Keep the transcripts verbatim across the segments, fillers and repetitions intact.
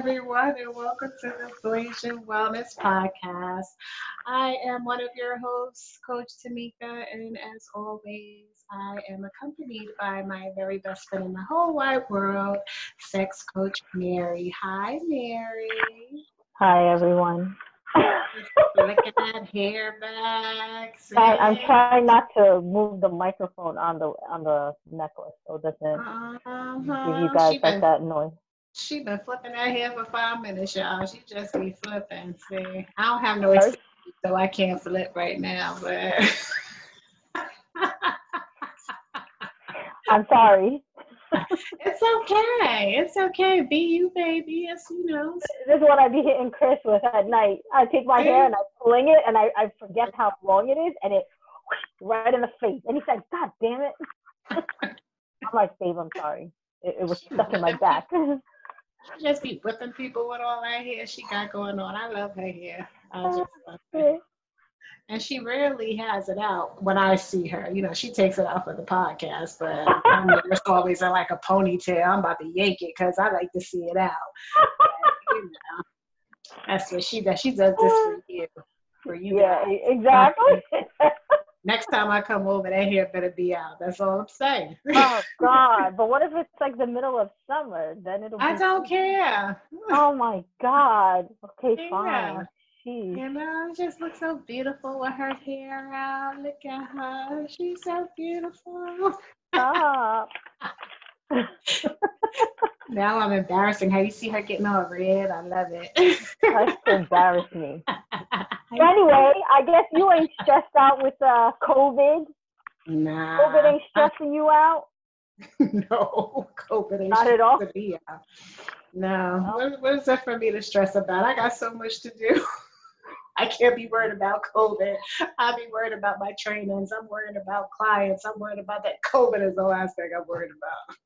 everyone, and welcome to the Boisian Wellness Podcast. I am one of your hosts, Coach Tamika, and as always, I am accompanied by my very best friend in the whole wide world, Sex Coach Mary. Hi, Mary. Hi, everyone. Look at that hair back. I, I'm trying not to move the microphone on the on the necklace so it doesn't uh-huh. give you guys she like been, that noise. She been flipping that hair for five minutes, y'all. She just be flipping. See, I don't have no excuse, so I can't flip right now. But I'm sorry. It's okay. It's okay. Be you, baby. It's, you know. This is what I be hitting Chris with at night. I take my hair and I fling it, and I, I forget how long it is, and it right in the face. And he's like, "God damn it!" I'm like, "Babe, I'm sorry. It, it was stuck in my back." She just be whipping people with all that hair she got going on. I love her hair. I just love her. And she rarely has it out when I see her. You know, she takes it out for the podcast, but I mean, it's always in like a ponytail. I'm about to yank it because I like to see it out. But, you know, that's what she does. She does this for you. For you. Yeah, guys. Exactly. Next time I come over, that hair better be out. That's all I'm saying. Oh, God. But what if it's like the middle of summer? Then it'll be. I don't care. Oh, my God. Okay, yeah. Fine. Jeez. You know, she just looks so beautiful with her hair out. Look at her. She's so beautiful. Stop. Now I'm embarrassing her. You see her getting all red? I love it. That's embarrassing me. Anyway, I guess you ain't stressed out with uh, COVID. Nah. COVID ain't stressing you out? No, COVID ain't Not at all. To be out. No. no. What, what is that for me to stress about? I got so much to do. I can't be worried about COVID. I'll be worried about my trainings. I'm worried about clients. I'm worried about that. COVID is the last thing I'm worried about.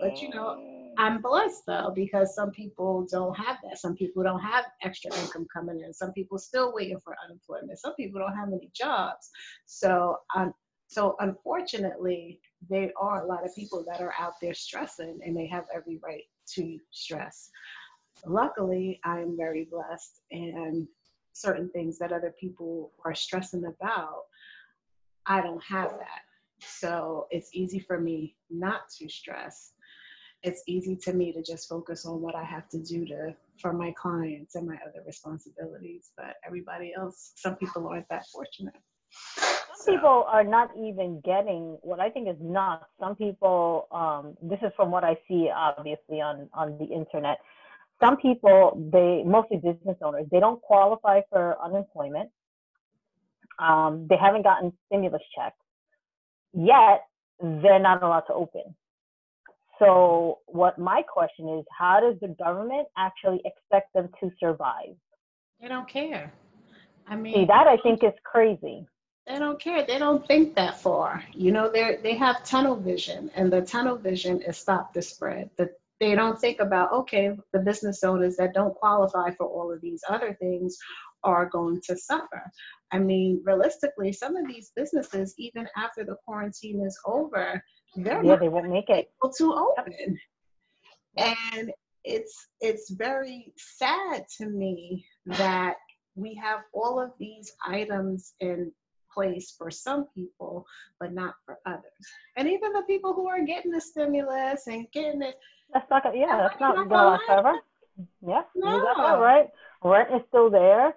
But, you know, I'm blessed, though, because some people don't have that. Some people don't have extra income coming in. Some people still waiting for unemployment. Some people don't have any jobs. So, um, so unfortunately, there are a lot of people that are out there stressing, and they have every right to stress. Luckily, I'm very blessed, and certain things that other people are stressing about, I don't have that. So it's easy for me not to stress. It's easy to me to just focus on what I have to do to for my clients and my other responsibilities. But everybody else, some people aren't that fortunate. Some people are not even getting what I think is not. Some people, um, this is from what I see, obviously, on, on the internet. Some people, they mostly business owners, they don't qualify for unemployment. Um, they haven't gotten stimulus checks. Yet, they're not allowed to open. So what my question is, how does the government actually expect them to survive? They don't care. I mean, see, that I think is crazy. They don't care. They don't think that far. You know, they they have tunnel vision, and the tunnel vision is stop the spread. The, they don't think about, okay, the business owners that don't qualify for all of these other things are going to suffer. I mean, realistically, some of these businesses, even after the quarantine is over, they're yeah, not they won't make it able to open. And it's it's very sad to me that we have all of these items in place for some people, but not for others. And even the people who are getting the stimulus and getting it. That's not, yeah, that's not going to last forever. Yeah, no. You got that right. Rent is still there.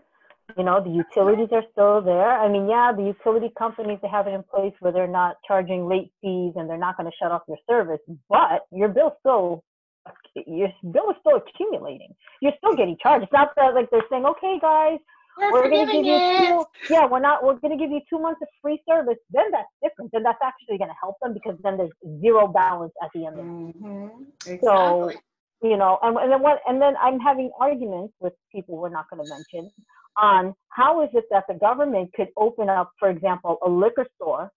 You know, the utilities are still there. I mean, yeah, the utility companies, they have it in place where they're not charging late fees and they're not going to shut off your service, but your bill's still, your bill is still accumulating. You're still getting charged. It's not that like they're saying, okay, guys, We're, we're gonna give you two, yeah, we're not. We're gonna give you two months of free service. Then that's different. Then that's actually gonna help them because then there's zero balance at the end of it. Mm-hmm. Exactly. So you know, and, and then what? And then I'm having arguments with people we're not gonna mention on how is it that the government could open up, for example, a liquor store,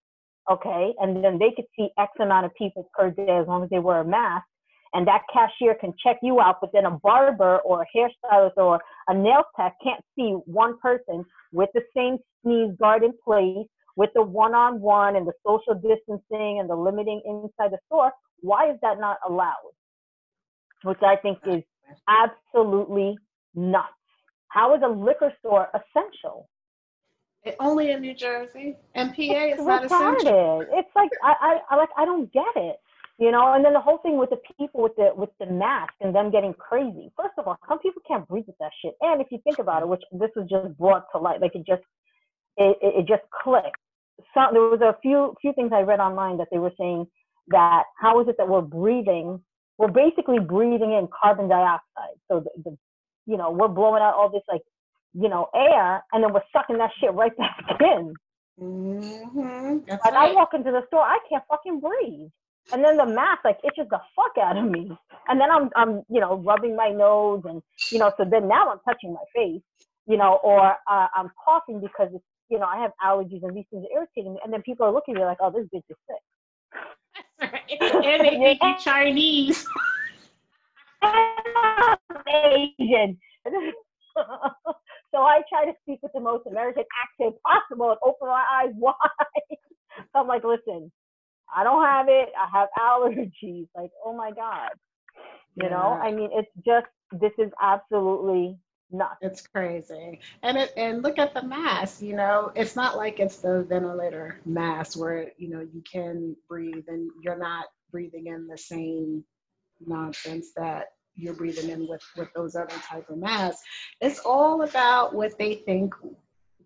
okay, and then they could see X amount of people per day as long as they wear a mask. And that cashier can check you out, but then a barber or a hairstylist or a nail tech can't see one person with the same sneeze guard in place, with the one-on-one and the social distancing and the limiting inside the store. Why is that not allowed? Which I think is absolutely nuts. How is a liquor store essential? It, only in New Jersey. M P A is not essential. It's like I, I, like I don't get it, you know. And then the whole thing with the people with the with the mask and them getting crazy. First of all, some people can't breathe with that shit. And if you think about it, which this was just brought to light, like it just it it, it just clicked. So there was a few few things I read online that they were saying that how is it that we're breathing? We're basically breathing in carbon dioxide. So the, the you know we're blowing out all this like. you know, air, and then we're sucking that shit right back in. Mm-hmm. That's like right. I walk into the store, I can't fucking breathe. And then the mask, like, itches the fuck out of me. And then I'm, I'm, you know, rubbing my nose and, you know, so then now I'm touching my face, you know, or uh, I'm coughing because, it's, you know, I have allergies and these things are irritating me. And then people are looking at me like, oh, this bitch is sick. That's right. And they think you're Chinese. And I'm Asian. So I try to speak with the most American accent possible and open my eyes wide. So I'm like, listen, I don't have it. I have allergies. Like, oh my God. You yeah. know, I mean, it's just, this is absolutely nuts. It's crazy. And it, and look at the mask, you know, it's not like it's the ventilator mask where, you know, you can breathe and you're not breathing in the same nonsense that you're breathing in with, with those other type of masks. It's all about what they think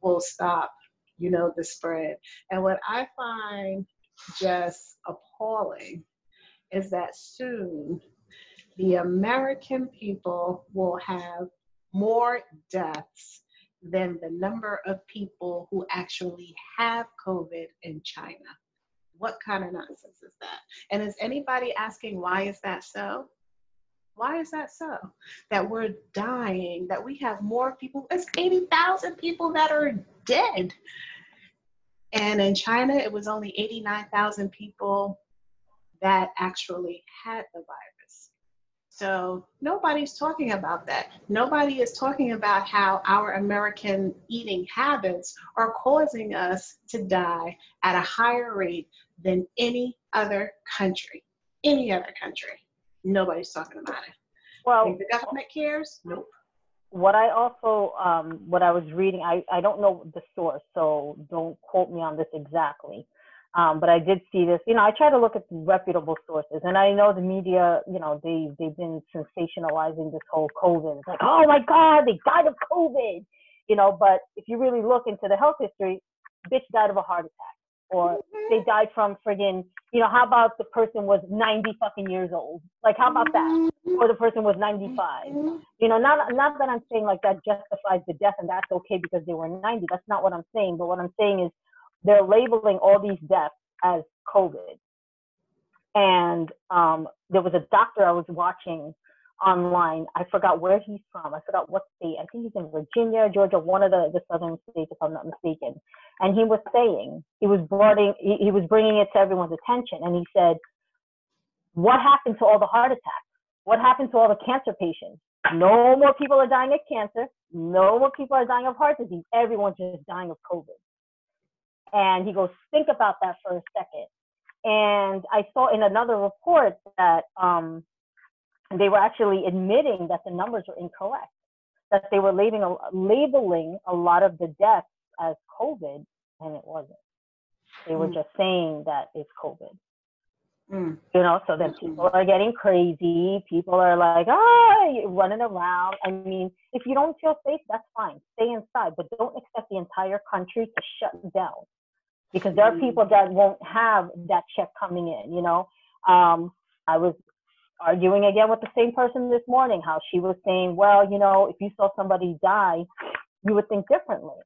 will stop, you know, the spread. And what I find just appalling is that soon the American people will have more deaths than the number of people who actually have COVID in China. What kind of nonsense is that? And is anybody asking why is that so? Why is that so? That we're dying, that we have more people, it's eighty thousand people that are dead. And in China, it was only eighty-nine thousand people that actually had the virus. So nobody's talking about that. Nobody is talking about how our American eating habits are causing us to die at a higher rate than any other country, any other country. Nobody's talking about it. Well, if the government cares, nope. What I also, um, what I was reading, I, I don't know the source, so don't quote me on this exactly. Um, but I did see this, you know, I try to look at reputable sources, and I know the media, you know, they, they've been sensationalizing this whole COVID. It's like, oh my God, they died of COVID, you know, but if you really look into the health history, bitch died of a heart attack. Or they died from friggin', you know, how about the person was ninety fucking years old? Like, how about that? Or the person was ninety-five. You know, not, not that I'm saying, like, that justifies the death and that's okay because they were ninety. That's not what I'm saying. But what I'm saying is they're labeling all these deaths as COVID. And um, there was a doctor I was watching online. I forgot where he's from. I forgot what state. I think he's in Virginia, Georgia, one of the, the southern states, if I'm not mistaken. And he was saying, he was bringing, he, he was bringing it to everyone's attention. And he said, what happened to all the heart attacks? What happened to all the cancer patients? No more people are dying of cancer. No more people are dying of heart disease. Everyone's just dying of COVID. And he goes, think about that for a second. And I saw in another report that, um, they were actually admitting that the numbers were incorrect, that they were labeling, labeling a lot of the deaths as COVID, and it wasn't. They were mm. just saying that it's COVID. Mm. You know, so then people are getting crazy. People are like, oh, running around. I mean, if you don't feel safe, that's fine. Stay inside, but don't expect the entire country to shut down because there are people that won't have that check coming in, you know. Um, I was arguing again with the same person this morning, how she was saying, well, you know, if you saw somebody die, you would think differently.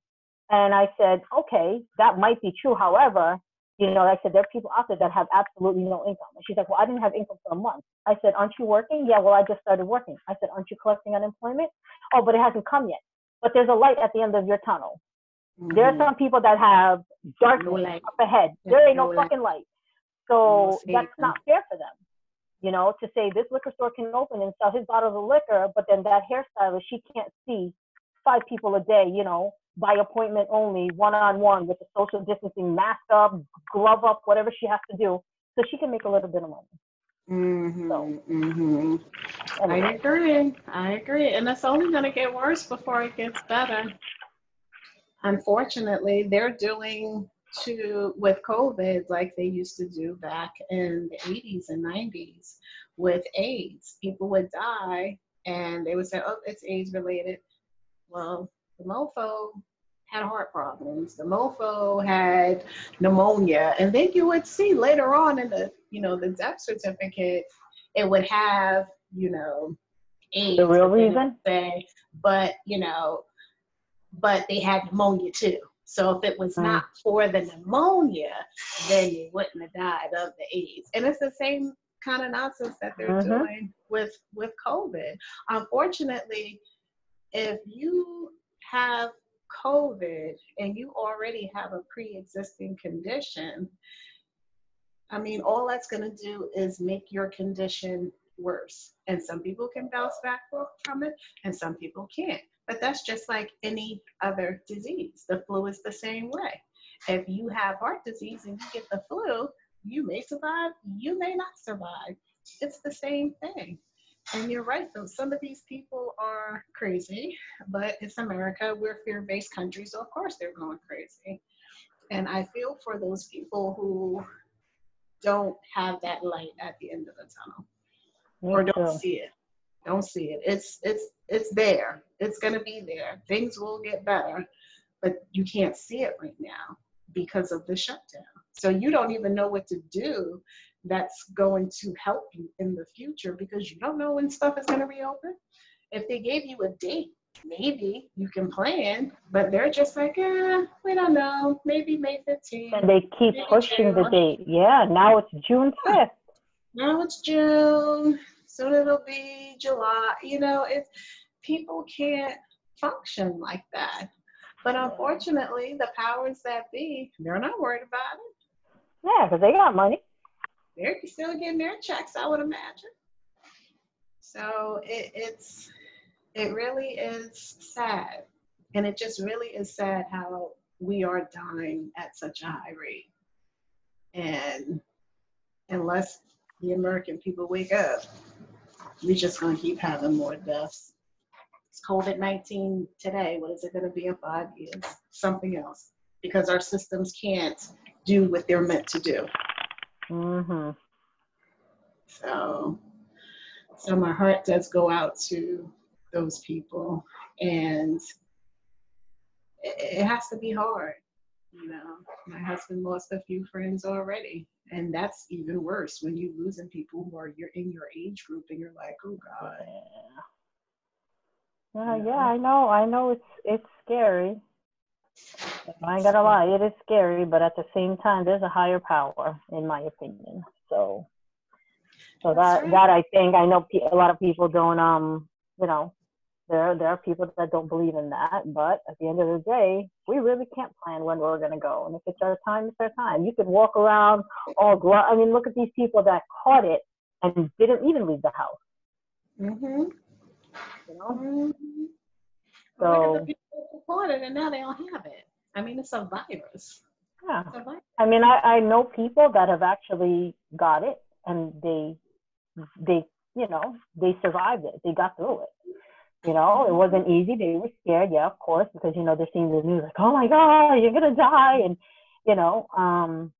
And I said, okay, that might be true. However, you know, I said, there are people out there that have absolutely no income. And she's like, well, I didn't have income for a month. I said, aren't you working? Yeah, well, I just started working. I said, aren't you collecting unemployment? Oh, but it hasn't come yet. But there's a light at the end of your tunnel. Mm-hmm. There are some people that have darkness no up ahead. There's there ain't no, no light. fucking light. So no that's not fair for them. You know, to say this liquor store can open and sell his bottles of liquor, but then that hairstylist, she can't see five people a day, you know, by appointment only, one-on-one with the social distancing, mask up, glove up, whatever she has to do, so she can make a little bit of money. Mm-hmm, so, mm-hmm. Anyway. I agree. I agree. And it's only going to get worse before it gets better. Unfortunately, they're doing to with COVID like they used to do back in the eighties and nineties with AIDS. People would die and they would say, oh, it's AIDS related. Well, the mofo had heart problems. The mofo had pneumonia. And then you would see later on in the, you know, the death certificate, it would have, you know, AIDS. The real reason? Say, but, you know, but they had pneumonia too. So if it was mm. not for the pneumonia, then you wouldn't have died of the AIDS. And it's the same kind of nonsense that they're mm-hmm. doing with, with COVID. Unfortunately, if you have COVID and you already have a pre-existing condition, I mean, all that's going to do is make your condition worse. And some people can bounce back from it and some people can't. But that's just like any other disease. The flu is the same way. If you have heart disease and you get the flu, you may survive, you may not survive. It's the same thing. And you're right, though. Some of these people are crazy, but it's America. We're fear-based countries, so of course they're going crazy. And I feel for those people who don't have that light at the end of the tunnel, Me or don't too. see it. Don't see it. It's it's it's there. It's going to be there. Things will get better, but you can't see it right now because of the shutdown. So you don't even know what to do that's going to help you in the future because you don't know when stuff is going to reopen. If they gave you a date, maybe you can plan, but they're just like, eh, we don't know, maybe May fifteenth. And they keep pushing the date. Yeah, now it's June fifth. Now it's June, soon it'll be July. You know, it's, people can't function like that. But unfortunately, the powers that be, they're not worried about it. Yeah, because they got money. They're still getting their checks, I would imagine. So it, it's, it really is sad. And it just really is sad how we are dying at such a high rate. And unless the American people wake up, we're just going to keep having more deaths. It's COVID nineteen today. What is it going to be in five years? Something else. Because our systems can't do what they're meant to do. Mm-hmm. So, so my heart does go out to those people, and it, it has to be hard. You know, my husband lost a few friends already, and that's even worse when you're losing people who are you're in your age group, and you're like, oh God. Yeah, you know? Yeah, I know, I know. It's it's scary. I ain't gonna lie, it is scary, but at the same time, there's a higher power, in my opinion. So, so that right. that I think I know pe- a lot of people don't. Um, you know, there there are people that don't believe in that. But at the end of the day, we really can't plan when we're gonna go. And if it's our time, it's our time. You could walk around all glo- I mean, look at these people that caught it and didn't even leave the house. Mhm. You know. Mm-hmm. So. It and now they don't have it. I mean, it's a virus. Yeah. It's a virus. I mean, I, I know people that have actually got it, and they, they, you know, they survived it. They got through it. You know, it wasn't easy. They were scared. Yeah, of course, because, you know, they're seeing the news like, oh my God, you're going to die. And, you know, um,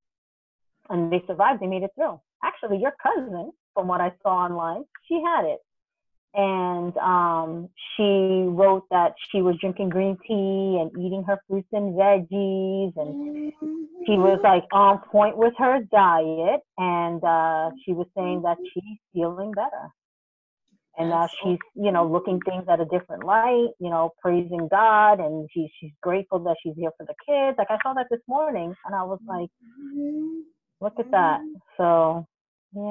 and they survived. They made it through. Actually, your cousin, from what I saw online, she had it. And um, she wrote that she was drinking green tea and eating her fruits and veggies. And she was like on point with her diet. And uh, she was saying that she's feeling better. And that uh, she's, you know, looking things at a different light, you know, praising God. And she, she's grateful that she's here for the kids. Like, I saw that this morning and I was like, look at that. So. Yeah.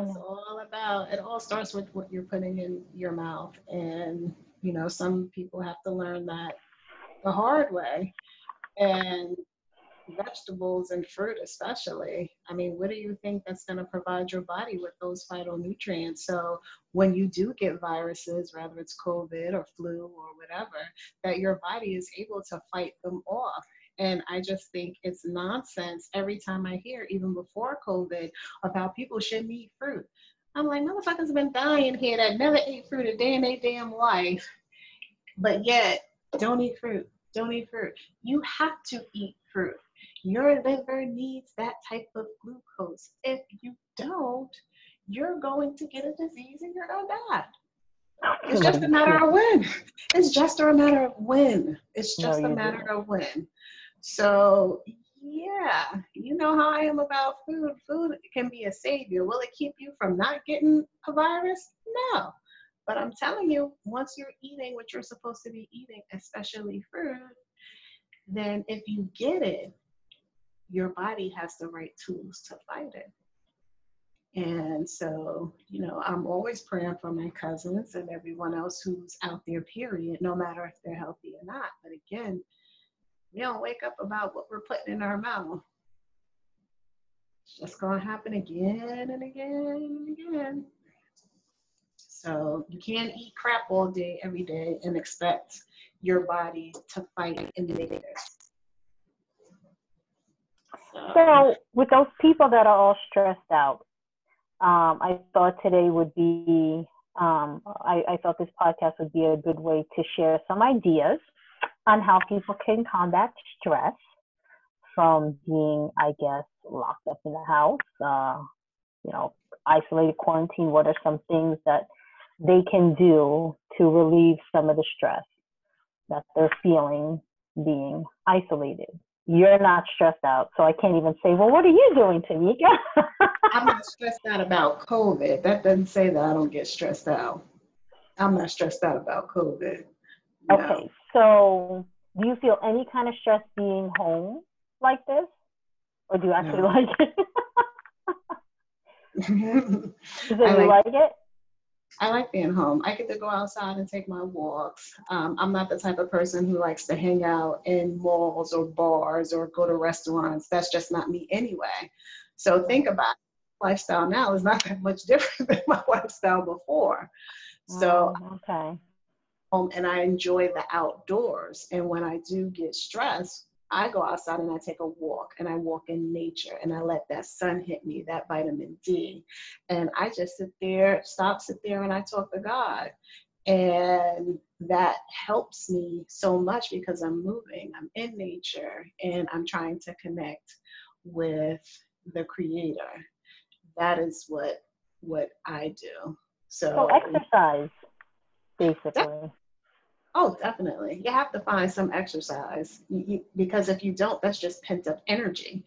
That's what it's all about. It all starts with what you're putting in your mouth. And, you know, some people have to learn that the hard way. And vegetables and fruit especially. I mean, what do you think that's going to provide your body with those phytonutrients? So when you do get viruses, whether it's COVID or flu or whatever, that your body is able to fight them off. And I just think it's nonsense every time I hear, even before COVID, about people shouldn't eat fruit. I'm like, motherfuckers been dying here that never ate fruit a day in their damn life. But yet, don't eat fruit. Don't eat fruit. You have to eat fruit. Your liver needs that type of glucose. If you don't, you're going to get a disease and you're going to die. It's just a matter of when. It's just a matter of when. It's just no, a matter didn't. of when. So, yeah, you know how I am about food. Food can be a savior. Will it keep you from not getting a virus? No. But I'm telling you, once you're eating what you're supposed to be eating, especially fruit, then if you get it, your body has the right tools to fight it. And so, you know, I'm always praying for my cousins and everyone else who's out there, period, no matter if they're healthy or not. But again, we don't wake up about what we're putting in our mouth. It's just going to happen again and again and again. So you can't eat crap all day, every day, and expect your body to fight in the negative. So. so with those people that are all stressed out, Um, I thought today would be, um, I, I thought this podcast would be a good way to share some ideas on how people can combat stress from being, I guess, locked up in the house, uh, you know, isolated, quarantine. What are some things that they can do to relieve some of the stress that they're feeling being isolated? You're not stressed out, so I can't even say, well, what are you doing, Tamika? I'm not stressed out about COVID. That doesn't say that I don't get stressed out. I'm not stressed out about COVID. No. Okay, so do you feel any kind of stress being home like this? Or do you actually no. like it? Does it like, like it? I like being home. I get to go outside and take my walks. Um, I'm not the type of person who likes to hang out in malls or bars or go to restaurants. That's just not me anyway. So think about it. Lifestyle now is not that much different than my lifestyle before. So okay. Um, and I enjoy the outdoors. And when I do get stressed, I go outside and I take a walk and I walk in nature and I let that sun hit me, that vitamin D. And I just sit there, stop, sit there, and I talk to God. And that helps me so much because I'm moving, I'm in nature, and I'm trying to connect with the Creator. That is what what I do. So, so exercise, basically. That, Oh, definitely. You have to find some exercise you, you, because if you don't, that's just pent up energy.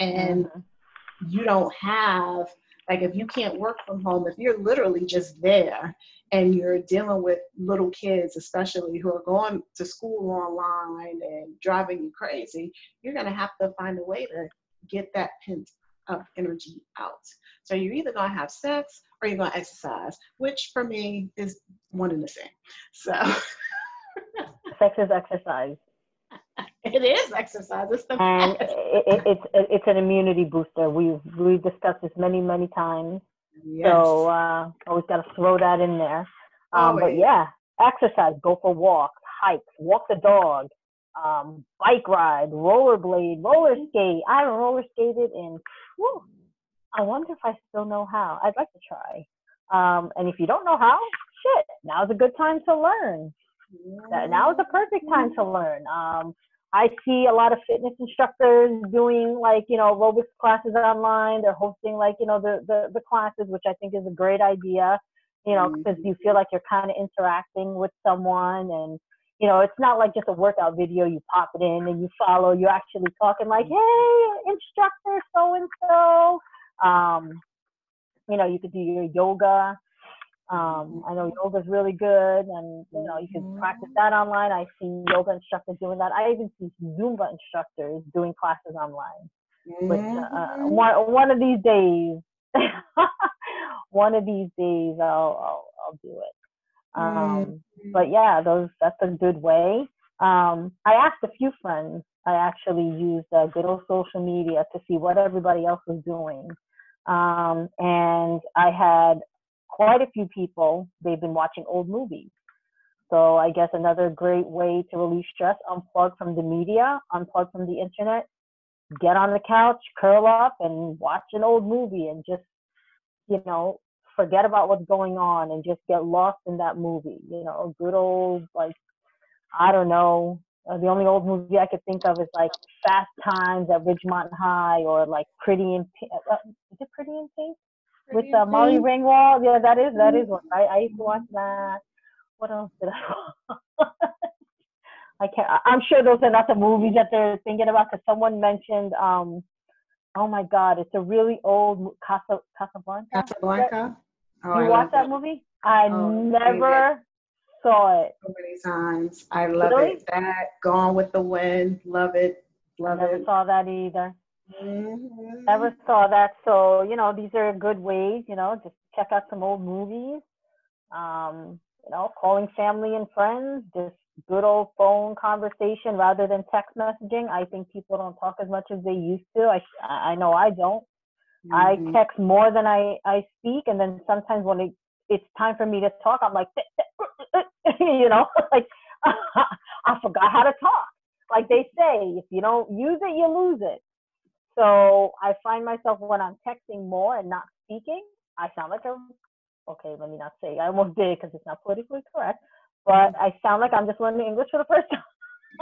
And mm-hmm. you don't have, like if you can't work from home, if you're literally just there and you're dealing with little kids, especially who are going to school online and driving you crazy, you're going to have to find a way to get that pent up energy out. So you're either going to have sex or you're going to exercise, which for me is one and the same. So... Sex is exercise. It is exercise. It's the and it, it, it's it's an immunity booster. We've we've discussed this many many times. Yes. So uh, always got to throw that in there. Um, but yeah, exercise. Go for walks, hikes, walk the dog, um, bike ride, rollerblade, roller skate. I roller skated and whew, I wonder if I still know how. I'd like to try. Um, and if you don't know how, shit, now's a good time to learn. Now is the perfect time to learn. Um, I see a lot of fitness instructors doing like, you know, aerobics classes online. They're hosting like, you know, the, the, the classes, which I think is a great idea, you know, because mm-hmm. you feel like you're kind of interacting with someone and, you know, it's not like just a workout video. You pop it in and you follow, you're actually talking like, hey, instructor, so-and-so, um, you know, you could do your yoga. Um, I know yoga is really good and, you know, you can practice that online. I see yoga instructors doing that. I even see Zumba instructors doing classes online. But uh, one, one of these days, one of these days I'll, I'll, I'll do it. Um, but yeah, those that's a good way. Um, I asked a few friends. I actually used uh, good old social media to see what everybody else was doing. Um, and I had quite a few people, they've been watching old movies. So I guess another great way to relieve stress, unplug from the media, unplug from the internet, get on the couch, curl up and watch an old movie and just, you know, forget about what's going on and just get lost in that movie. You know, a good old, like, I don't know, uh, the only old movie I could think of is like Fast Times at Ridgemont High, or like Pretty in Pink. Uh, is it Pretty in Pink? Pretty With uh, Molly Ringwald. Yeah, that is, that is one. I, I used to watch that. What else did I watch? I can't, I'm sure those are not the movies that they're thinking about, because someone mentioned, um, oh my God, it's a really old Casa, Casablanca. Casablanca. Oh, you I watch that it. movie? I oh, never it. saw it. So many times. I love really? it. That, Gone with the Wind. Love it. Love never it. Never saw that either. Mm-hmm. Never saw that. So, you know, these are good ways, you know, just check out some old movies. Um, you know, calling family and friends, just good old phone conversation rather than text messaging. I think people don't talk as much as they used to. I, I know I don't. Mm-hmm. I text more than I, I speak. And then sometimes when it, it's time for me to talk, I'm like, you know, like I forgot how to talk. Like they say, if you don't use it, you lose it. So I find myself when I'm texting more and not speaking, I sound like a, okay, let me not say, I almost did because it's not politically correct, but I sound like I'm just learning English for the first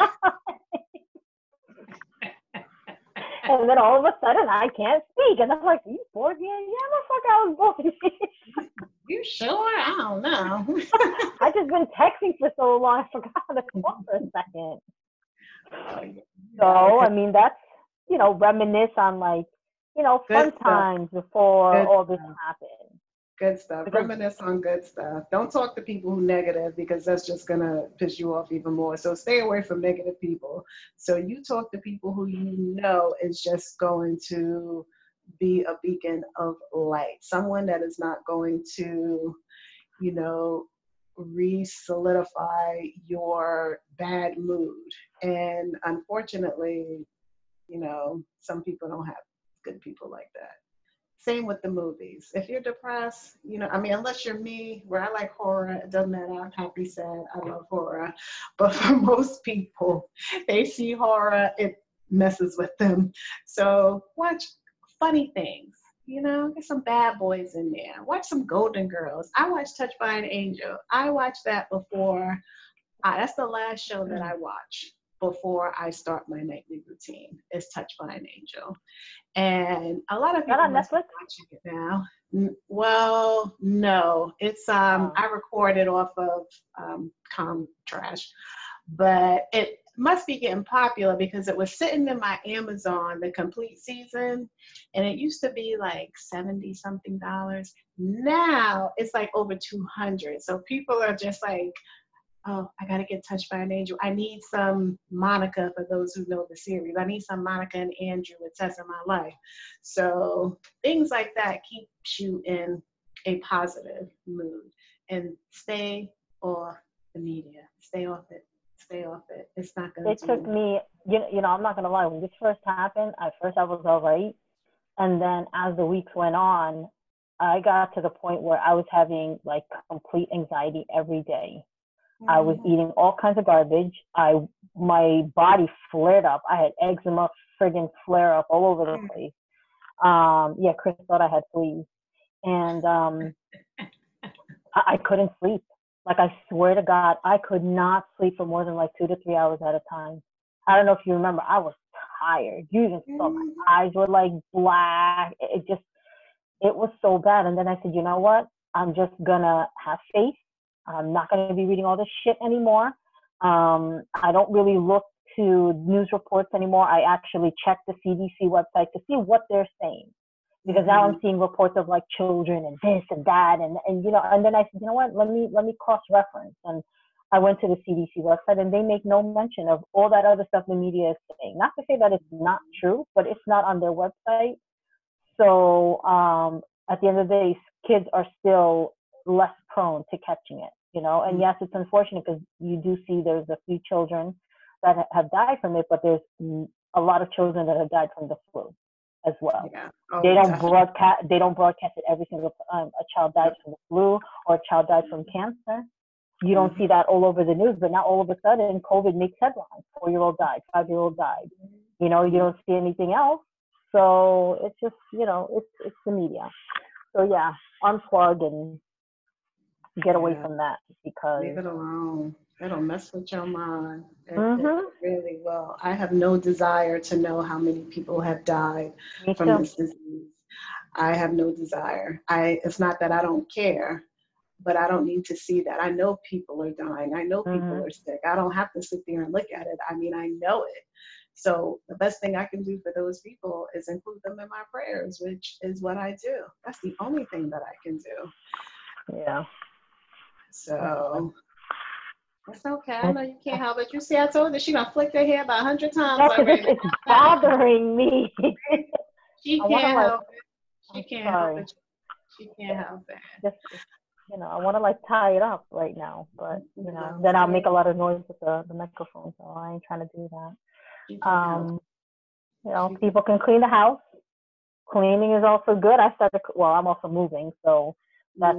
time. And then all of a sudden I can't speak. And I'm like, are you bored here? Yeah, motherfucker, I was bored. You sure? I don't know. I just been texting for so long, I forgot how to call for a second. So, I mean, that's, you know, reminisce on, like, you know, fun times before all this happened. Good stuff. Reminisce on good stuff. Don't talk to people who are negative, because that's just going to piss you off even more. So stay away from negative people. So you talk to people who you know is just going to be a beacon of light. Someone that is not going to, you know, re-solidify your bad mood. And unfortunately, you know, some people don't have good people like that. Same with the movies. If you're depressed, you know, I mean, unless you're me, where I like horror, it doesn't matter. I'm happy, sad, I love horror. But for most people, they see horror, it messes with them. So watch funny things, you know, there's some Bad Boys in there. Watch some Golden Girls. I watched Touched by an Angel. I watched that before, uh, that's the last show that I watch before I start my nightly routine, is Touched by an Angel. And a lot of people are watching it now. N- well, no, it's, um, I recorded off of um, Com Trash, but it must be getting popular because it was sitting in my Amazon, the complete season, and it used to be like seventy something dollars. Now it's like over two hundred. So people are just like, oh, I got to get Touched by an Angel. I need some Monica, for those who know the series. I need some Monica and Andrew with Tess in my life. So things like that keeps you in a positive mood. And stay off the media. Stay off it. Stay off it. It's not going to It took me, you, you know, I'm not going to lie. When this first happened, at first I was all right. And then as the weeks went on, I got to the point where I was having like complete anxiety every day. I was eating all kinds of garbage. I, my body flared up. I had eczema friggin' flare up all over the place. Um, yeah, Chris thought I had fleas. And um, I, I couldn't sleep. Like, I swear to God, I could not sleep for more than like two to three hours at a time. I don't know if you remember, I was tired. You even saw my eyes were like black. It, it just, it was so bad. And then I said, you know what? I'm just gonna have faith. I'm not going to be reading all this shit anymore. Um, I don't really look to news reports anymore. I actually check the C D C website to see what they're saying, because mm-hmm. now I'm seeing reports of like children and this and that. And, and, you know, and then I said, you know what, let me, let me cross reference. And I went to the C D C website, and they make no mention of all that other stuff the media is saying. Not to say that it's not true, but it's not on their website. So um, at the end of the day, kids are still less prone to catching it, you know. And yes, it's unfortunate, because you do see there's a few children that have died from it, but there's a lot of children that have died from the flu as well. Yeah. Oh, they don't definitely. broadcast. They don't broadcast it every single time a child dies from the flu or a child dies from cancer. You don't mm-hmm. see that all over the news, but now all of a sudden, COVID makes headlines. Four-year-old died. Five-year-old died. You know, you don't see anything else. So it's just, you know, it's it's the media. So yeah, unplug and get away yeah. from that, because leave it alone. It'll mess with your mind. It, mm-hmm. it really will. I have no desire to know how many people have died Me from too. this disease. I have no desire. I it's not that I don't care, but I don't need to see that. I know people are dying. I know mm-hmm. people are sick. I don't have to sit there and look at it. I mean, I know it. So the best thing I can do for those people is include them in my prayers, which is what I do. That's the only thing that I can do. Yeah. So it's okay. I know you can't help it. You see, I told her she's going to flick her hair about a hundred times already. It's bothering me. She can't help it. She can't help it. She can't help it. You know, I want to like tie it up right now, but you know, then I'll make a lot of noise with the, the microphone, so I ain't trying to do that. Um, you know, people can clean the house. Cleaning is also good. I started, well, I'm also moving, so that's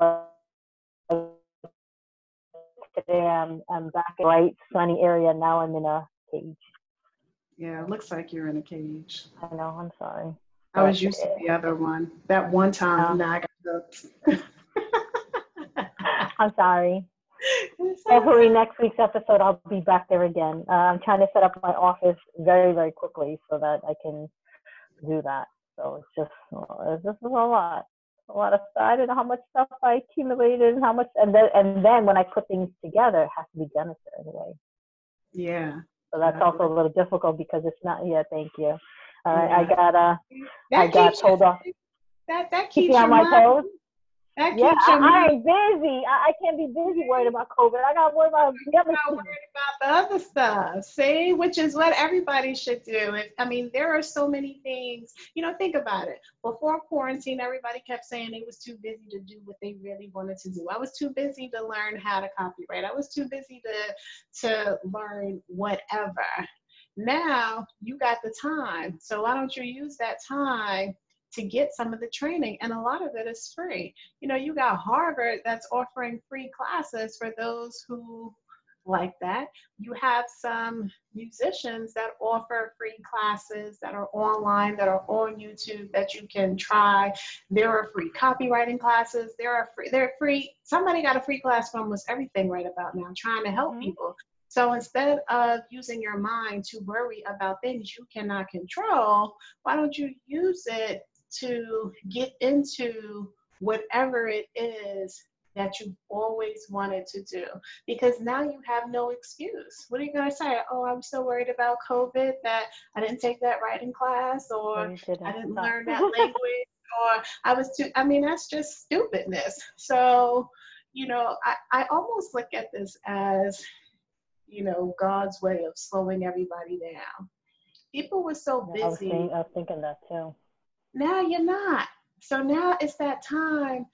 uh, today I'm, I'm back in a bright, sunny area. Now I'm in a cage. Yeah, it looks like you're in a cage. I know, I'm sorry. I was used to the other one. That one time, now I got hooked. I'm sorry. Hopefully next week's episode, I'll be back there again. Uh, I'm trying to set up my office very, very quickly so that I can do that. So it's just, this is a lot. A lot of stuff. I don't know how much stuff I accumulated and how much, and then and then when I put things together, it has to be done a certain way. Yeah. So that's yeah. also a little difficult because it's not. Yeah, thank you. All right, yeah. I got uh, that I got told off. That that keeps you on my toes. That keeps yeah, your I, I ain't busy. I, I can't be busy worried about COVID. I got worried about the other stuff. About the other stuff. See, which is what everybody should do. If, I mean, there are so many things. You know, think about it. Before quarantine, everybody kept saying they was too busy to do what they really wanted to do. I was too busy to learn how to copyright. I was too busy to to learn whatever. Now you got the time. So why don't you use that time to get some of the training? And a lot of it is free. You know, you got Harvard that's offering free classes for those who like that. You have some musicians that offer free classes that are online, that are on YouTube, that you can try. There are free copywriting classes. There are free, they're free. Somebody got a free class for almost everything right about now, trying to help mm-hmm. people. So instead of using your mind to worry about things you cannot control, why don't you use it to get into whatever it is that you always wanted to do? Because now you have no excuse. What are you going to say? Oh, I'm so worried about COVID that I didn't take that writing class, or I didn't, I didn't learn that language, or I was too, I mean, that's just stupidness. So, you know, I, I almost look at this as, you know, God's way of slowing everybody down. People were so busy. I was thinking, I was thinking that too. Now you're not. So now it's that time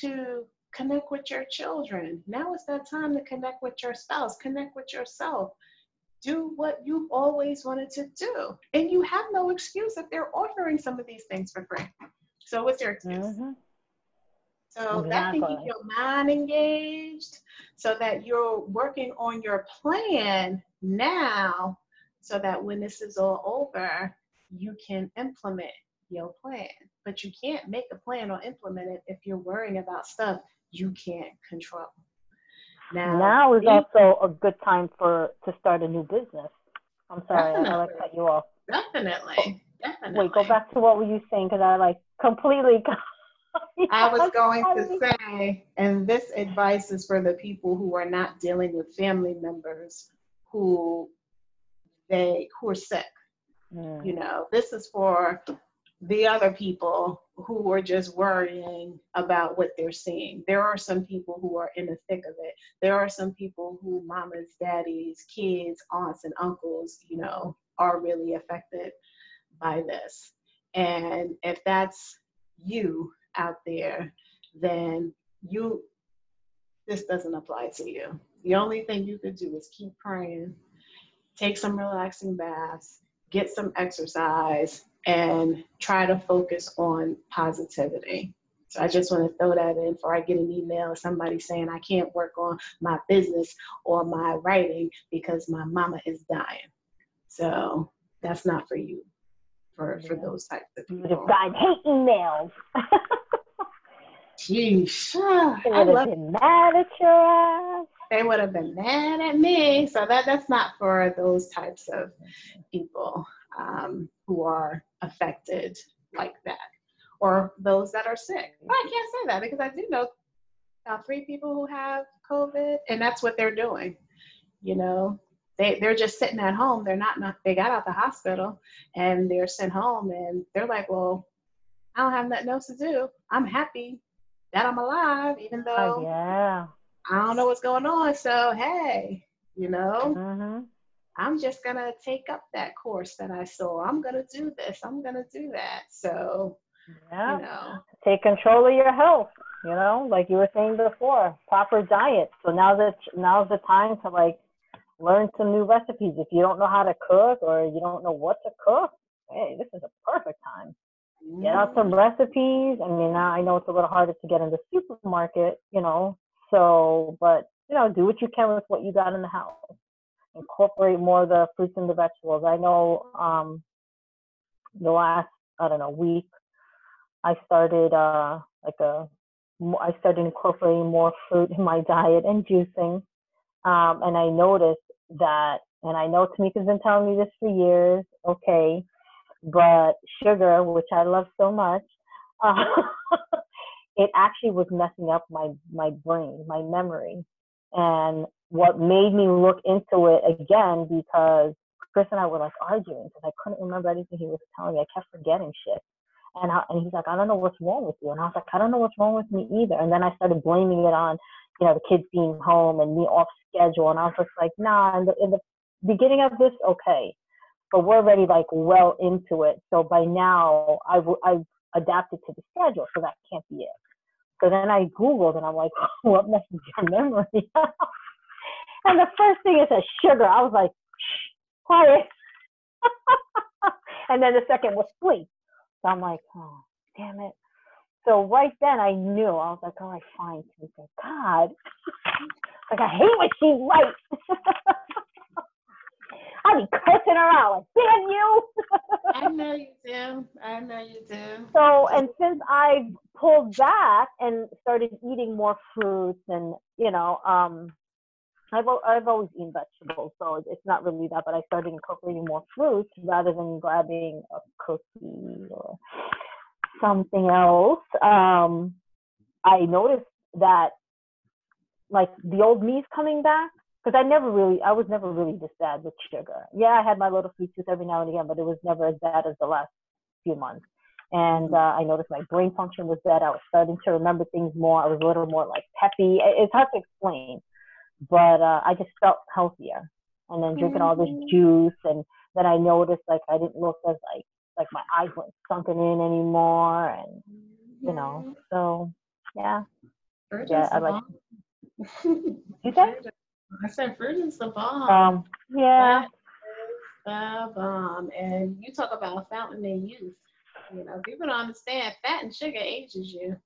to connect with your children. Now it's that time to connect with your spouse, connect with yourself. Do what you've always wanted to do. And you have no excuse if they're offering some of these things for free. So what's your excuse? Mm-hmm. So exactly. that can keep your mind engaged so that you're working on your plan now so that when this is all over, you can implement your plan. But you can't make a plan or implement it if you're worrying about stuff you can't control. Now, now is also a good time for to start a new business. I'm sorry, definitely. I'll cut you off. Definitely. Definitely. Wait, go back to what were you saying, because I like completely... I was going to say, and this advice is for the people who are not dealing with family members who they who are sick. Mm. You know, this is for the other people who are just worrying about what they're seeing. There are some people who are in the thick of it. There are some people who mamas, daddies, kids, aunts, and uncles, you know, are really affected by this. And if that's you out there, then you, this doesn't apply to you. The only thing you could do is keep praying, take some relaxing baths, get some exercise, and try to focus on positivity. So I just want to throw that in before I get an email of somebody saying I can't work on my business or my writing because my mama is dying. So that's not for you. for, for those types of people. God, hate emails. Jeez. They would have been mad at your ass. They would have been mad at me. So that, that's not for those types of people um, who are affected like that, or those that are sick. Well, I can't say that because I do know uh, three people who have COVID, and that's what they're doing. You know, they, they're just sitting at home. They're not, not, they got out the hospital and they're sent home and they're like, well, I don't have nothing else to do. I'm happy that I'm alive, even though oh, yeah. I don't know what's going on. So, hey, you know, mm-hmm. I'm just going to take up that course that I saw. I'm going to do this. I'm going to do that. So, yeah. you know. Take control of your health, you know, like you were saying before, proper diet. So now that now's the time to like learn some new recipes. If you don't know how to cook or you don't know what to cook, hey, this is a perfect time. Get out some recipes. I mean, now I know it's a little harder to get in the supermarket, you know, so, but, you know, do what you can with what you got in the house. Incorporate more of the fruits and the vegetables. I know um, the last, I don't know, week, I started uh, like a, I started incorporating more fruit in my diet and juicing. Um, and I noticed that, and I know Tamika's been telling me this for years, okay, but sugar, which I love so much, uh, it actually was messing up my, my brain, my memory. And what made me look into it again, because Chris and I were like arguing because I couldn't remember anything he was telling me. I kept forgetting shit. And, I, and he's like, I don't know what's wrong with you. And I was like, I don't know what's wrong with me either. And then I started blaming it on, you know, the kids being home and me off schedule. And I was just like, nah, in the, in the beginning of this, okay. But we're already like well into it. So by now I've, I've adapted to the schedule. So that can't be it. So then I Googled and I'm like, what messes your memory up? And the first thing is a sugar. I was like, shh, quiet. And then the second was sleep. So I'm like, oh, damn it. So right then I knew. I was like, all right, fine. God, like I hate what she writes. I be cursing her out, like, damn you. I know you do. I know you do. So, and since I pulled back and started eating more fruits and, you know, um, I've, I've always eaten vegetables, so it's not really that, but I started incorporating more fruits rather than grabbing a cookie or something else. Um, I noticed that, like, the old me's coming back. Because I never really, I was never really this bad with sugar. Yeah, I had my little sweet tooth every now and again, but it was never as bad as the last few months. And uh, I noticed my brain function was bad. I was starting to remember things more. I was a little more like peppy. It's hard to explain, but uh, I just felt healthier. And then drinking all this juice, and then I noticed like I didn't look as like, like my eyes weren't sunken in anymore. And, you know, so yeah. Virgin's yeah, I like. You said? I said fruit is the bomb. Um, yeah. That is the bomb. And you talk about fountain and youth. You know, people don't understand fat and sugar ages you.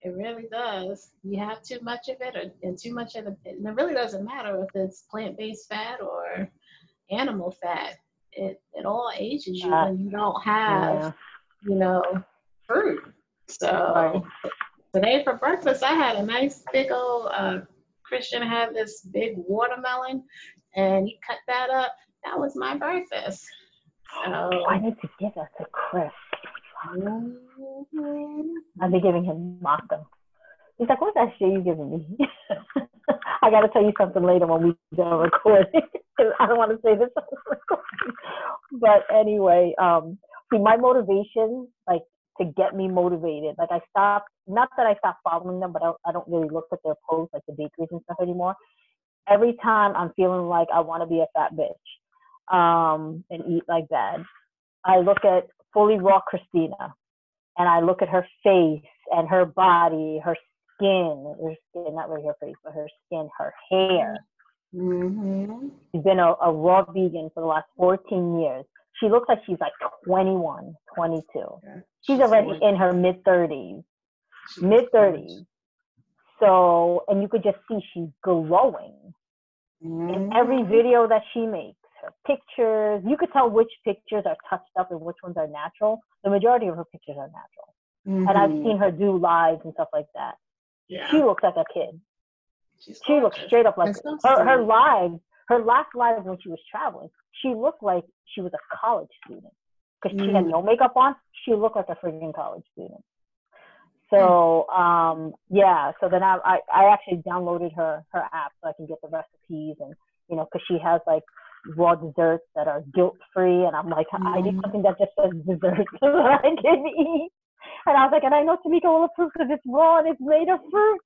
It really does. You have too much of it, or and too much of the, and it really doesn't matter if it's plant-based fat or animal fat. It it all ages you uh, when you don't have, yeah. you know, fruit. So today for breakfast, I had a nice big old uh, Christian had this big watermelon, and he cut that up. That was my breakfast. So, oh, I need to give that to Chris. I'll be giving him maca. He's like, "What's that shit you giving me?" I gotta tell you something later when we go record because I don't want to say this on recording. But anyway, um, see, my motivation, like to get me motivated, like I stopped. Not that I stopped following them, but I, I don't really look at their posts, like the bakeries and stuff anymore. Every time I'm feeling like I want to be a fat bitch um, and eat like that, I look at Fully Raw Christina, and I look at her face and her body, her skin, her skin, not really her face, but her skin, her hair. Mm-hmm. She's been a, a raw vegan for the last fourteen years. She looks like she's like twenty-one, twenty-two. Okay. She's already in her mid-thirties. mid-thirties. So, and you could just see she's glowing mm-hmm. in every video that she makes. Her pictures. You could tell which pictures are touched up and which ones are natural. The majority of her pictures are natural. Mm-hmm. And I've seen her do lives and stuff like that. Yeah. She looks like a kid. She's she looks straight up like so her, her lives, her last live when she was traveling, she looked like she was a college student because mm. she had no makeup on. She looked like a freaking college student. So, um, yeah, so then I, I, I actually downloaded her, her app so I can get the recipes and, you know, because she has like raw desserts that are guilt-free. And I'm like, mm. I need something that just says dessert so that I can eat. And I was like, and I know Tamika will approve because it's raw and it's made of fruit.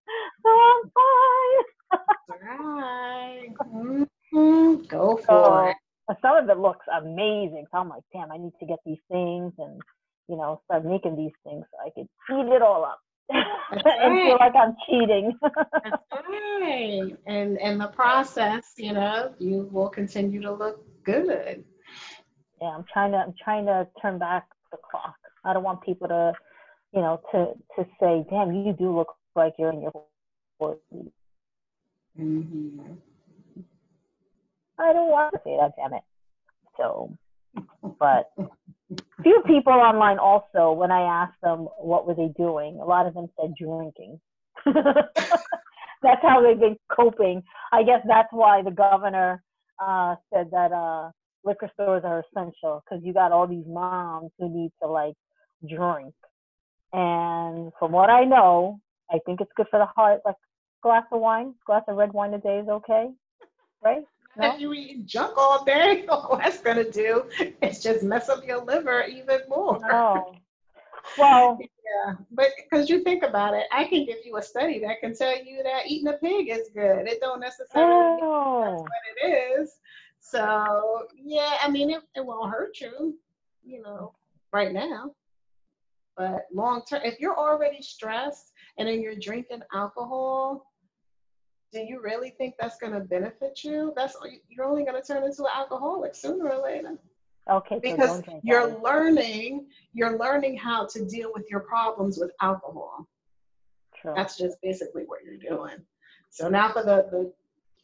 So I'm fine. All right. Mm-hmm. Go for it. So, some of it looks amazing. So I'm like, damn, I need to get these things and, you know, start making these things so I could eat it all up and feel like I'm cheating. That's right. And in the process, you know, you will continue to look good. Yeah, I'm trying to, I'm trying to turn back the clock. I don't want people to, you know, to, to say, damn, you do look like you're in your forties. Mm-hmm. I don't want to say that, damn it. So, but few people online also, when I asked them what were they doing, a lot of them said drinking. That's how they've been coping. I guess that's why the governor uh, said that uh, liquor stores are essential, because you got all these moms who need to, like, drink. And from what I know, I think it's good for the heart. Like, glass of wine, glass of red wine a day is okay, right? No? If you eat junk all day, all that's going to do is just mess up your liver even more. Oh. Well, yeah, but because you think about it, I can give you a study that can tell you that eating a pig is good. It don't necessarily oh. mean that's what it is. So, yeah, I mean, it, it won't hurt you, you know, right now. But long term, if you're already stressed and then you're drinking alcohol, do you really think that's going to benefit you? That's you're only going to turn into an alcoholic sooner or later. Okay. Because so you're learning, you're learning how to deal with your problems with alcohol. True. That's just basically what you're doing. So now for the, the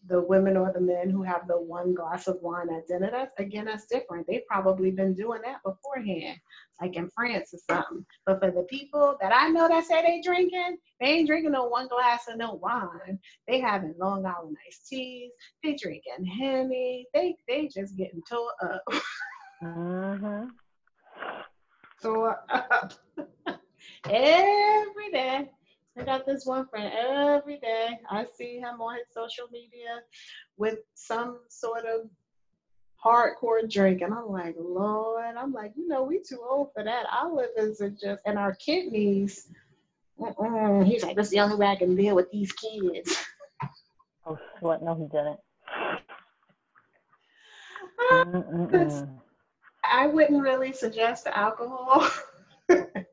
the women or the men who have the one glass of wine at dinner, that's again that's different. They've probably been doing that beforehand, like in France or something. But for the people that I know that say they drinking, they ain't drinking no one glass of no wine. They having Long Island iced teas, they drinking Henny, they they just getting tore up. Mm-hmm. Tore up. Every day. I got this one friend every day. I see him on his social media with some sort of hardcore drink. And I'm like, Lord, I'm like, you know, we too old for that. Our livers are just, and our kidneys. Mm-mm. He's like, that's the only way I can deal with these kids. Oh, what? No, he didn't. Mm-mm. I wouldn't really suggest alcohol.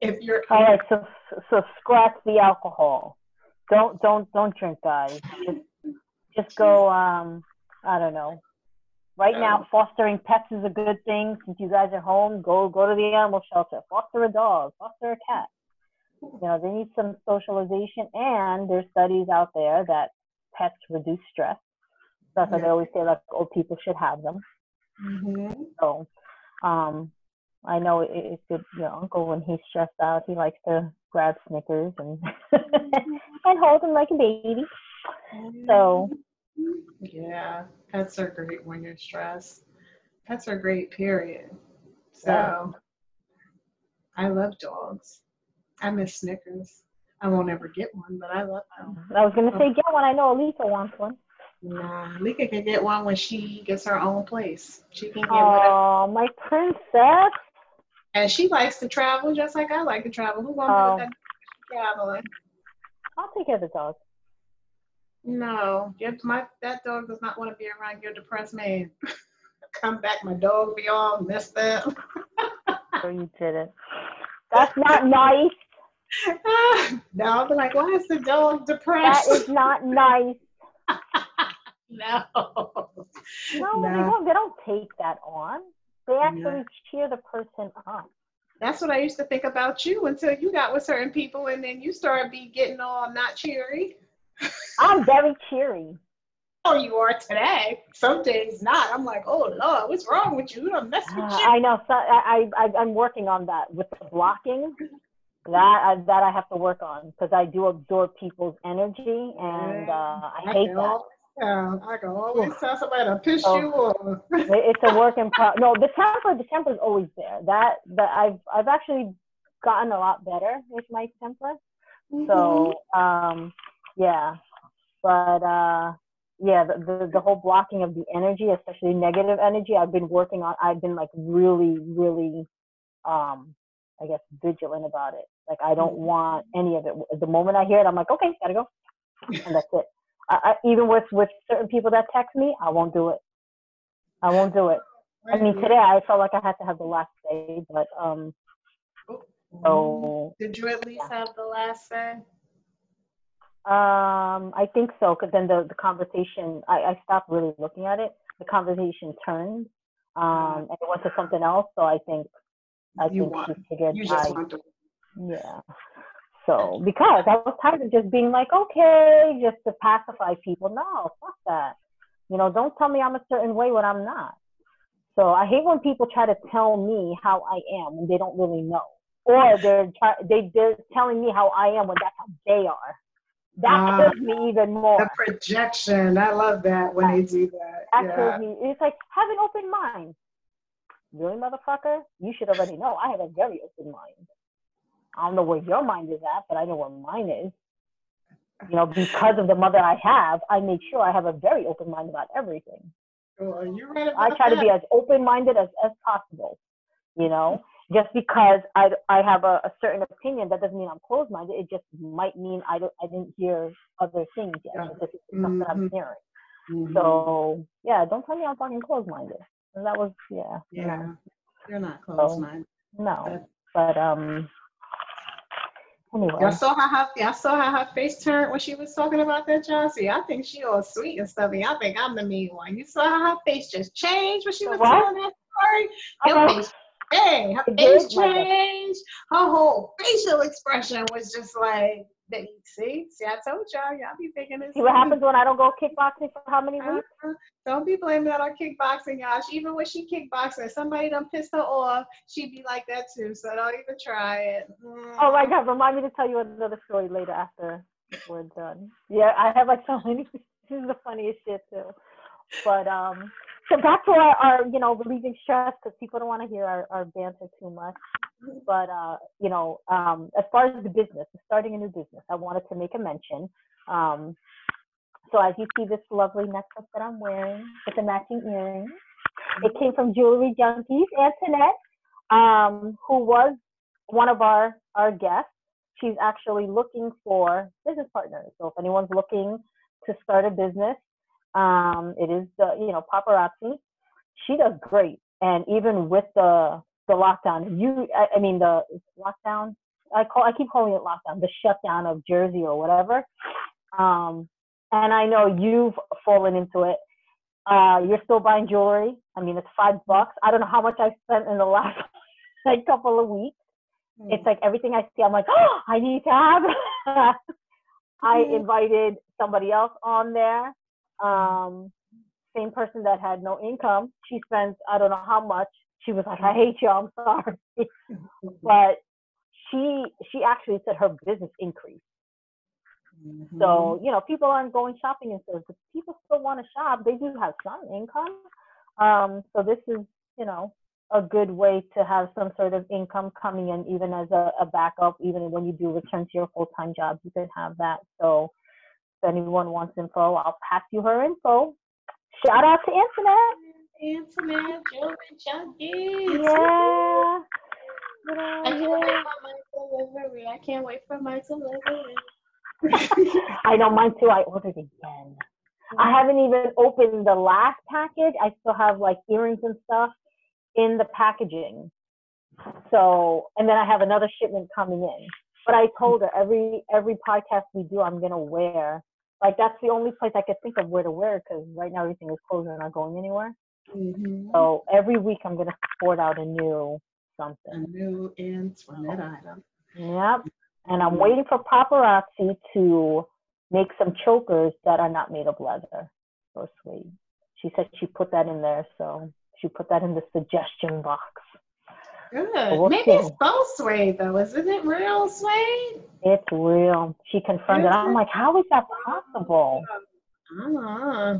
If you're all right, so so scratch the alcohol. Don't don't don't drink, guys. Just, just go. Um, I don't know. Right oh. now, fostering pets is a good thing. Since you guys are home, go go to the animal shelter. Foster a dog. Foster a cat. You know they need some socialization, and there's studies out there that pets reduce stress. That's why yeah. they always say like old people should have them. Mm-hmm. So, um. I know it, it's good. Your uncle, when he's stressed out, he likes to grab Snickers and and hold him like a baby. So, yeah, pets are great when you're stressed. Pets are great, period. So, yeah. I love dogs. I miss Snickers. I won't ever get one, but I love them. I was gonna say get one. I know Alika wants one. Nah, Lika can get one when she gets her own place. She can get one. Oh, my princess. And she likes to travel just like I like to travel. Who wants oh. to that traveling? I'll take care of the dog. No, my, that dog does not want to be around your depressed man. Come back, my dog be all messed up. Oh, you didn't. That's not nice. No, I'll be like, why is the dog depressed? That is not nice. No. No, no. They, don't, they don't take that on. They actually yeah. cheer the person up. That's what I used to think about you until you got with certain people and then you started be getting all not cheery. I'm very cheery. you are today. Some days not. I'm like, oh Lord, what's wrong with you? You don't mess with uh, you. I know. So I, I, I'm working on that with the blocking. That I, that I have to work on because I do absorb people's energy, and uh, I, I hate that. Yeah, I can always tell somebody to piss so, you off. It's a work in progress. No, the temper, the temper is always there. That, that I've, I've actually gotten a lot better with my temper. Mm-hmm. So, um, yeah, but uh, yeah, the, the the whole blocking of the energy, especially negative energy, I've been working on. I've been like really, really, um, I guess, vigilant about it. Like I don't want any of it. The moment I hear it, I'm like, okay, gotta go, and that's it. I, I, even with, with certain people that text me, I won't do it. I won't do it. I mean, today I felt like I had to have the last say, but um. So did you at least yeah. have the last say? Um, I think so, because then the the conversation, I, I stopped really looking at it. The conversation turned, um, and it went to something else. So I think I you think want, she figured you just I, want to. Yeah. So, because I was tired of just being like, okay, just to pacify people. No, fuck that. You know, don't tell me I'm a certain way when I'm not. So I hate when people try to tell me how I am when they don't really know. Or they're, they, they're telling me how I am when that's how they are. That kills um, me even more. The projection. I love that when they do that. That yeah. kills me. It's like, have an open mind. Really, motherfucker? You should already know. I have a very open mind. I don't know where your mind is at, but I know where mine is. You know, because of the mother I have, I make sure I have a very open mind about everything. Well, you're right about I try that. to be as open-minded as, as possible, you know? Just because I, I have a, a certain opinion, that doesn't mean I'm closed-minded. It just might mean I, don't, I didn't hear other things yet. Yeah. This is something mm-hmm. I'm hearing. Mm-hmm. So, yeah, don't tell me I'm fucking closed-minded. And that was, yeah. Yeah, no. You're not closed-minded. So, no, but, but um... Anyway. I saw how her, I saw how her face turned when she was talking about that, John. See, I think she all sweet and stuff, and I think I'm the mean one. You saw how her face just changed when she was what? telling that story. Her okay. face, hey, her it face changed. Her whole facial expression was just like, see, see, I told y'all, y'all be thinking this. See what happens when I don't go kickboxing for how many weeks? Uh, don't be blaming that on kickboxing, y'all. She, even when she kickboxing, somebody done pissed her off, she'd be like that too. So don't even try it. Mm. Oh my God, remind me to tell you another story later after we're done. Yeah, I have like so many. This is the funniest shit too. But um, so back to our, our you know, relieving stress, because people don't want to hear our, our banter too much. But, uh, you know, um, as far as the business, starting a new business, I wanted to make a mention. Um, so as you see this lovely necklace that I'm wearing with the matching earrings, it came from Jewelry Junkies, Antoinette, um, who was one of our, our guests. She's actually looking for business partners. So if anyone's looking to start a business, um, it is, the, you know, Paparazzi. She does great. And even with the... The lockdown, you, I, I mean, the lockdown, I call, I keep calling it lockdown, the shutdown of Jersey or whatever. Um, and I know you've fallen into it. Uh, you're still buying jewelry. I mean, it's five bucks. I don't know how much I spent in the last like couple of weeks. Mm. It's like everything I see, I'm like, oh, I need to have. mm. I invited somebody else on there. Um, same person that had no income. She spends, I don't know how much. She was like, I hate you, I'm sorry. But she she actually said her business increased. Mm-hmm. So, you know, people aren't going shopping in stores, but people still want to shop. They do have some income. Um, so this is, you know, a good way to have some sort of income coming in, even as a, a backup, even when you do return to your full-time job, you can have that. So if anyone wants info, I'll pass you her info. Shout out to Antoinette. Antoinette Joven Chunky. Yeah. yeah. I can't wait for my delivery. I can't wait for my delivery. I know, mine too. I ordered again. Mm-hmm. I haven't even opened the last package. I still have like earrings and stuff in the packaging. So, and then I have another shipment coming in. But I told her every every podcast we do, I'm gonna wear. Like that's the only place I could think of where to wear, because right now everything is closed and not going anywhere. Mm-hmm. So every week I'm going to sport out a new something. A new Antoinette item. Yep. And I'm waiting for Paparazzi to make some chokers that are not made of leather. so sweet. She said she put that in there, so she put that in the suggestion box. Good. So we'll Maybe see. It's both suede, though. Isn't it real suede? It's real. She confirmed it. I'm like, how is that possible? Uh-huh.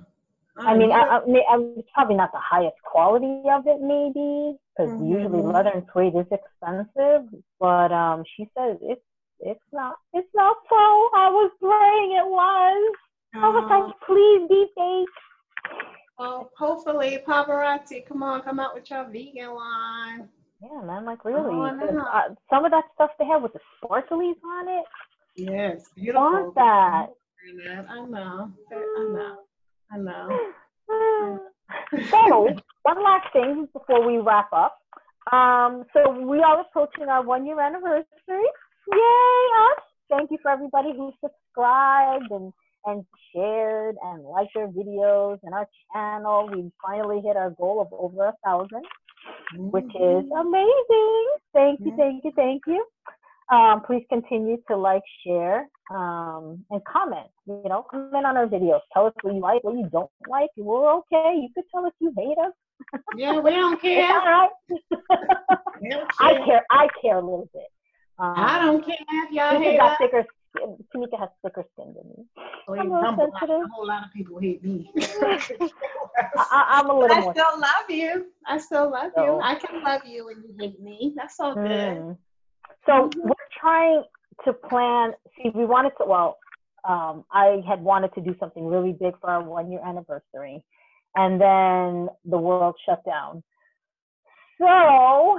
I mean, I, I mean, it's probably not the highest quality of it, maybe, because mm-hmm. usually leather and suede is expensive. But um, she says it's it's not it's not so. I was praying it was. Uh-huh. I was like, please be fake. Well, hopefully, paparazzi, come on, come out with your vegan line. Yeah, man, like really. Oh, uh, some of that stuff they have with the sparklies on it. Yes, beautiful. I want that. I know. I know. I know. So, one last thing before we wrap up. Um, so we are approaching our one-year anniversary. Yay, us! Thank you for everybody who subscribed and, and shared and liked our videos and our channel. We finally hit our goal of over a thousand, mm-hmm. which is amazing. Thank you, thank you, thank you. Um, please continue to like, share, um, and comment, you know, comment on our videos. Tell us what you like, what you don't like. We're okay. You could tell us you hate us. Yeah, we don't care. It's all right. We don't care. I care. I care a little bit. Um, I don't care if y'all hate us. Thicker, Tamika has thicker skin than me. Wait, I'm a, I'm sensitive. A whole lot of people hate me. I, I'm a little I more. I still love you. I still love so. you. I can love you when you hate me. That's all good. Mm. So we're trying to plan, see, we wanted to, well, um, I had wanted to do something really big for our one-year anniversary, and then the world shut down. So,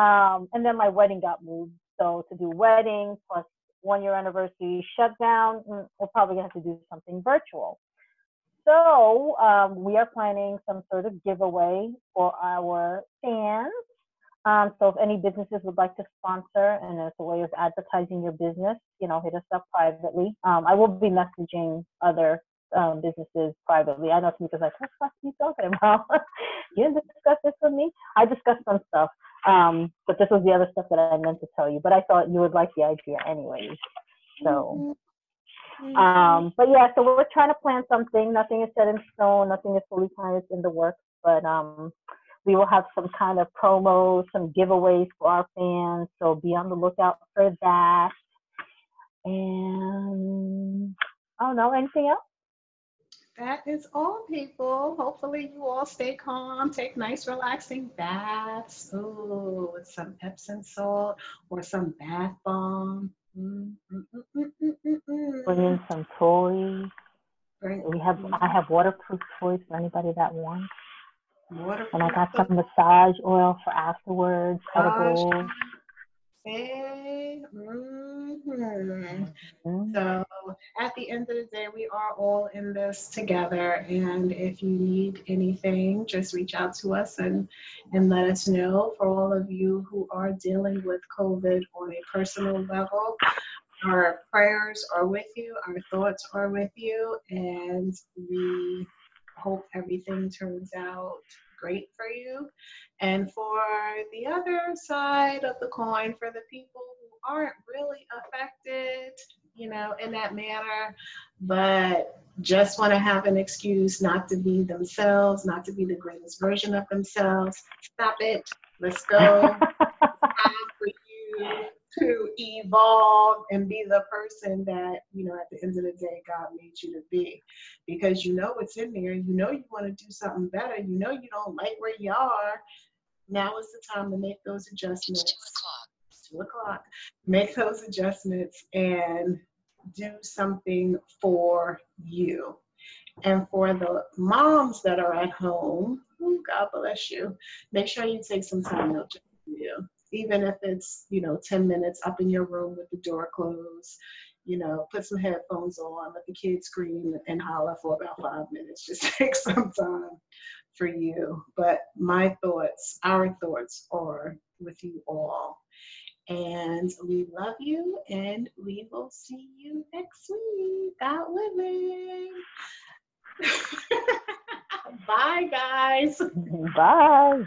um, and then my wedding got moved. So to do wedding plus one-year anniversary shutdown, we're probably going to have to do something virtual. So um, we are planning some sort of giveaway for our fans. Um, so if any businesses would like to sponsor and as a way of advertising your business, you know, hit us up privately. Um, I will be messaging other um, businesses privately. I know Tamika's like, what the fuck are you talking about? You didn't discuss this with me? I discussed some stuff, um, but this was the other stuff that I meant to tell you. But I thought you would like the idea anyways. So, um, but yeah, so we're trying to plan something. Nothing is set in stone. Nothing is fully planned. It's in the works, but um. We will have some kind of promos, some giveaways for our fans. So be on the lookout for that. And I don't know, anything else? That is all, people. Hopefully you all stay calm, take nice relaxing baths. Ooh, with some Epsom salt or some bath bomb. Mm, mm, mm, mm, mm, mm, mm. Bring in some toys. Bring, we have, mm. I have waterproof toys for anybody that wants. Waterproof. And I got some massage oil for afterwards. Mm-hmm. So at the end of the day, we are all in this together. And if you need anything, just reach out to us and, and let us know. For all of you who are dealing with COVID on a personal level, our prayers are with you. Our thoughts are with you. And we hope everything turns out great for you. And for the other side of the coin, for the people who aren't really affected, you know, in that manner, but just want to have an excuse not to be themselves, not to be the greatest version of themselves, stop it. Let's go. To evolve and be the person that, you know, at the end of the day, God made you to be, because you know what's in there. You know you want to do something better. You know you don't like where you are. Now is the time to make those adjustments. It's two o'clock. It's two o'clock. Make those adjustments and do something for you. And for the moms that are at home, oh, God bless you. Make sure you take some time out to you. Even if it's, you know, ten minutes up in your room with the door closed, you know, put some headphones on, let the kids scream and holler for about five minutes. Just take some time for you. But my thoughts, our thoughts are with you all. And we love you, and we will see you next week. God willing. Bye, guys. Bye.